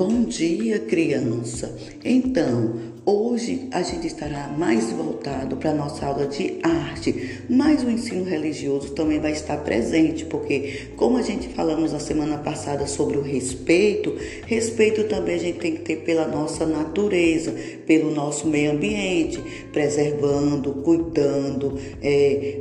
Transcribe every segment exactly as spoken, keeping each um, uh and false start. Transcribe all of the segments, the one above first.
Bom dia, criança! Então, hoje a gente estará mais voltado para a nossa aula de arte, mas o ensino religioso também vai estar presente, porque como a gente falamos na semana passada sobre o respeito, respeito também a gente tem que ter pela nossa natureza, pelo nosso meio ambiente, preservando, cuidando, é,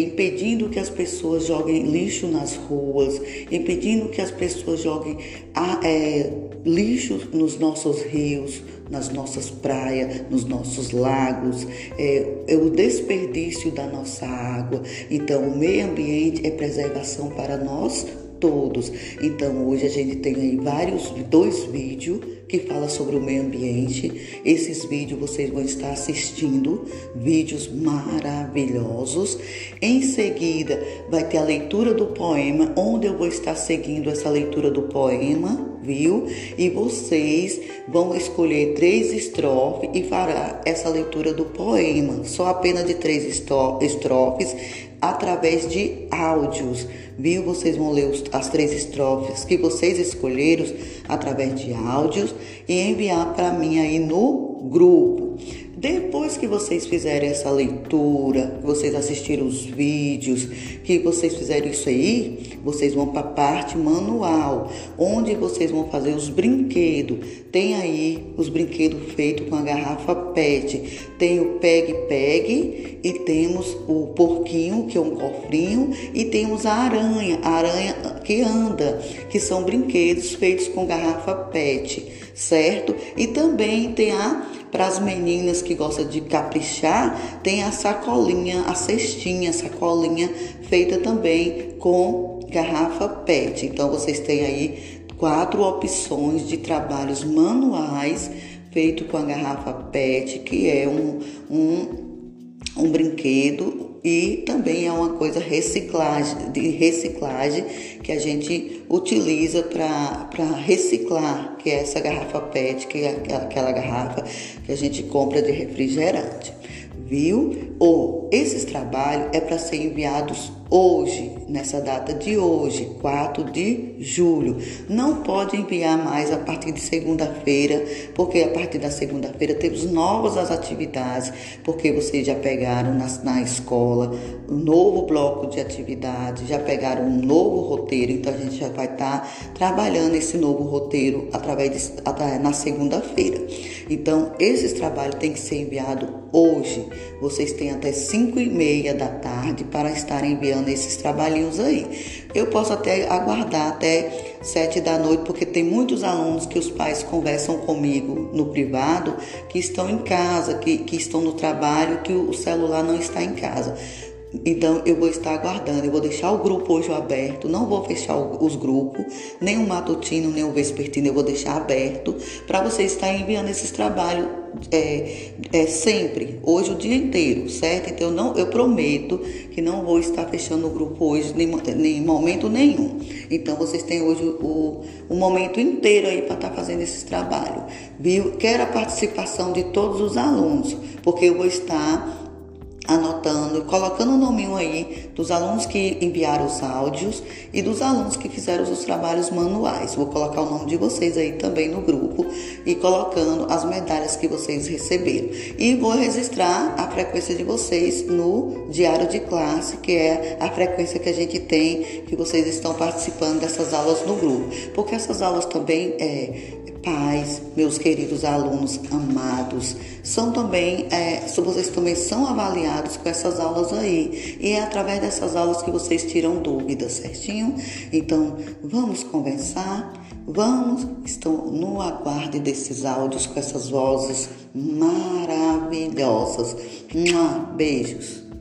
impedindo que as pessoas joguem lixo nas ruas, impedindo que as pessoas joguem a, é, lixo nos nossos rios, nas nossas praias, nos nossos lagos, é, é o desperdício da nossa água. Então, o meio ambiente é preservação para nós todos. Então, hoje a gente tem aí vários, dois vídeos que falam sobre o meio ambiente. Esses vídeos vocês vão estar assistindo, vídeos maravilhosos. Em seguida, vai ter a leitura do poema, onde eu vou estar seguindo essa leitura do poema, viu? E vocês vão escolher três estrofes e fará essa leitura do poema, só apenas de três estrofes, através de áudios, viu? Vocês vão ler os, as três estrofes que vocês escolheram através de áudios e enviar para mim aí no grupo. Depois que vocês fizerem essa leitura, vocês assistiram os vídeos, que vocês fizeram isso aí, vocês vão para a parte manual, onde vocês vão fazer os brinquedos. Tem aí os brinquedos feitos com a garrafa PET. Tem o pegue-pegue e temos o porquinho, que é um cofrinho, e temos a aranha, a aranha que anda, que são brinquedos feitos com garrafa PET, certo? E também tem a, para as meninas que gostam de caprichar, tem a sacolinha, a cestinha, a sacolinha feita também com garrafa PET. Então, vocês têm aí quatro opções de trabalhos manuais feito com a garrafa PET, que é um, um, um brinquedo. E também é uma coisa reciclagem, de reciclagem que a gente utiliza para reciclar, que é essa garrafa PET, que é aquela, aquela garrafa que a gente compra de refrigerante, viu? Ou esses trabalhos é para ser enviados hoje, nessa data de hoje, quatro de julho. Não pode enviar mais a partir de segunda-feira, porque a partir da segunda-feira temos novas as atividades, porque vocês já pegaram na, na escola um novo bloco de atividade, já pegaram um novo roteiro, então a gente já vai estar tá trabalhando esse novo roteiro através de, através, na segunda-feira. Então, esses trabalhos têm que ser enviados hoje. Vocês têm até cinco e meia da tarde para estarem enviando esses trabalhinhos aí. Eu posso até aguardar até sete da noite, porque tem muitos alunos que os pais conversam comigo no privado, que estão em casa, que, que estão no trabalho, que o celular não está em casa. Então, eu vou estar aguardando, eu vou deixar o grupo hoje aberto, não vou fechar os grupos, nem o matutino, nem o vespertino, eu vou deixar aberto para você estar enviando esses trabalhos é, é, sempre, hoje o dia inteiro, certo? Então, não, eu prometo que não vou estar fechando o grupo hoje, nem, nem momento nenhum. Então, vocês têm hoje o, o momento inteiro aí para estar fazendo esses trabalhos, viu? Quero a participação de todos os alunos, porque eu vou estar anotando, colocando o nominho aí dos alunos que enviaram os áudios e dos alunos que fizeram os trabalhos manuais. Vou colocar o nome de vocês aí também no grupo e colocando as medalhas que vocês receberam. E vou registrar a frequência de vocês no diário de classe, que é a frequência que a gente tem, que vocês estão participando dessas aulas no grupo. Porque essas aulas também é... Pais, meus queridos alunos amados, são também, é, vocês também são avaliados com essas aulas aí. E é através dessas aulas que vocês tiram dúvidas, certinho? Então, vamos conversar, vamos, estão no aguardo desses áudios com essas vozes maravilhosas. Mua, beijos!